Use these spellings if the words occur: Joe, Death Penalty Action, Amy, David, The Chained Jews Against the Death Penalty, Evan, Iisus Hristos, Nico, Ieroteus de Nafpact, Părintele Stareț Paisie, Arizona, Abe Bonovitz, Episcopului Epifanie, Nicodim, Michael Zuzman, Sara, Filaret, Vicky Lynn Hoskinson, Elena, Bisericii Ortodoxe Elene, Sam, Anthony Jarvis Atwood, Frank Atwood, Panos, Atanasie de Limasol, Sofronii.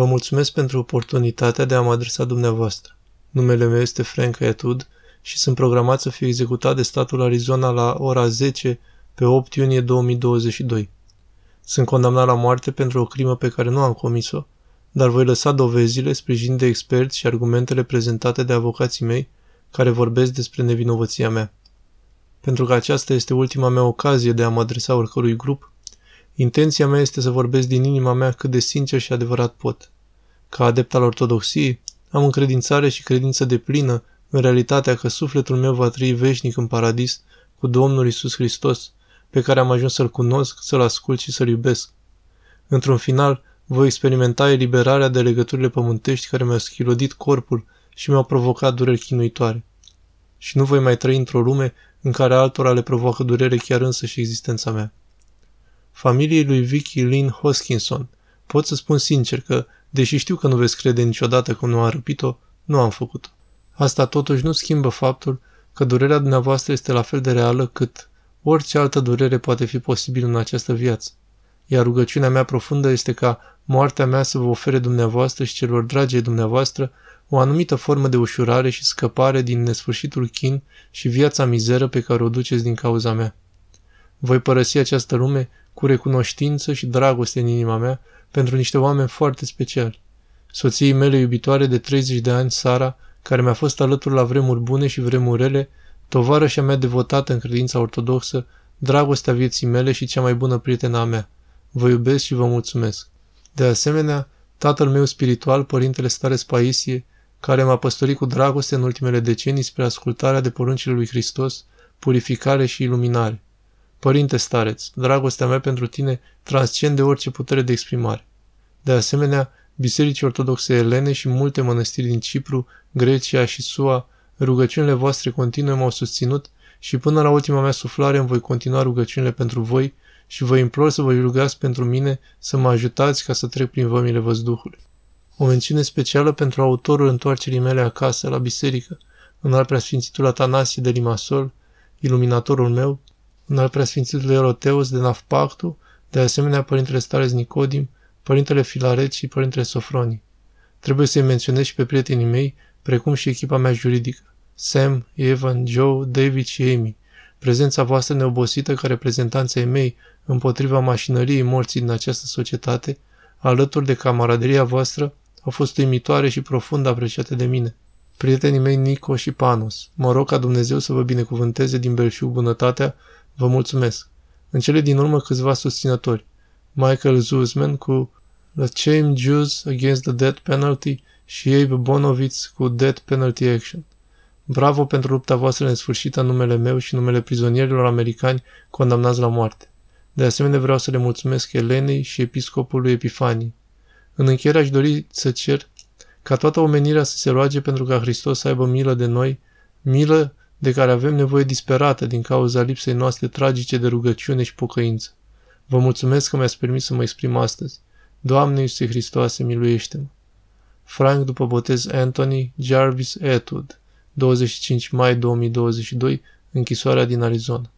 Vă mulțumesc pentru oportunitatea de a mă adresa dumneavoastră. Numele meu este Frank Atwood și sunt programat să fiu executat de statul Arizona la ora 10 pe 8 iunie 2022. Sunt condamnat la moarte pentru o crimă pe care nu am comis-o, dar voi lăsa dovezile, sprijinind de experți și argumentele prezentate de avocații mei, care vorbesc despre nevinovăția mea. Pentru că aceasta este ultima mea ocazie de a mă adresa oricărui grup, intenția mea este să vorbesc din inima mea cât de sincer și adevărat pot. Ca adept al ortodoxiei, am încredințare și credință deplină în realitatea că sufletul meu va trăi veșnic în paradis cu Domnul Iisus Hristos, pe care am ajuns să-L cunosc, să-L ascult și să-L iubesc. Într-un final, voi experimenta eliberarea de legăturile pământești care mi-au schilodit corpul și mi-au provocat dureri chinuitoare. Și nu voi mai trăi într-o lume în care altora le provoacă durere chiar însăși existența mea. Familiei lui Vicky Lynn Hoskinson pot să spun sincer că, deși știu că nu veți crede niciodată cum nu am răpit-o, nu am făcut-o. Asta totuși nu schimbă faptul că durerea dumneavoastră este la fel de reală cât orice altă durere poate fi posibilă în această viață. Iar rugăciunea mea profundă este ca moartea mea să vă ofere dumneavoastră și celor dragi ai dumneavoastră o anumită formă de ușurare și scăpare din nesfârșitul chin și viața mizeră pe care o duceți din cauza mea. Voi părăsi această lume cu recunoștință și dragoste în inima mea pentru niște oameni foarte speciali. Soției mele iubitoare de 30 de ani, Sara, care mi-a fost alături la vremuri bune și vremuri rele, tovarășa mea devotată în credința ortodoxă, dragostea vieții mele și cea mai bună prietenă a mea. Vă iubesc și vă mulțumesc. De asemenea, tatăl meu spiritual, Părintele Stareț Paisie, care m-a păstorit cu dragoste în ultimele decenii spre ascultarea de poruncile lui Hristos, purificare și iluminare. Părinte Stareț, dragostea mea pentru tine transcende orice putere de exprimare. De asemenea, Bisericii Ortodoxe Elene și multe mănăstiri din Cipru, Grecia și SUA, rugăciunile voastre continue m-au susținut și până la ultima mea suflare îmi voi continua rugăciunile pentru voi și vă implor să vă rugați pentru mine să mă ajutați ca să trec prin vămile văzduhului. O mențiune specială pentru autorul întoarcerii mele acasă, la biserică, înalt preasfințitul Atanasie de Limasol, iluminatorul meu, înalt preasfințitul Ieroteus de Nafpactu, de asemenea Părintele Stareț Nicodim, Părintele Filaret și Părintele Sofronii. Trebuie să-i menționez și pe prietenii mei, precum și echipa mea juridică, Sam, Evan, Joe, David și Amy, prezența voastră neobosită ca reprezentanța mei împotriva mașinăriei morții din această societate, alături de camaraderia voastră, au fost uimitoare și profund apreciate de mine. Prietenii mei Nico și Panos, mă rog ca Dumnezeu să vă binecuvânteze din belșug bunătatea, vă mulțumesc. În cele din urmă câțiva susținători, Michael Zuzman cu The Chained Jews Against the Death Penalty și Abe Bonovitz cu Death Penalty Action. Bravo pentru lupta voastră nesfârșită în numele meu și numele prizonierilor americani condamnați la moarte. De asemenea, vreau să le mulțumesc Elenei și Episcopului Epifanie. În încheiere aș dori să cer ca toată omenirea să se roage pentru ca Hristos să aibă milă de noi, milă de care avem nevoie disperată din cauza lipsei noastre tragice de rugăciune și pocăință. Vă mulțumesc că mi-ați permis să mă exprim astăzi. Doamne Iisuse Hristoase, miluiește-mă! Frank după botez Anthony Jarvis Atwood, 25 mai 2022, închisoarea din Arizona.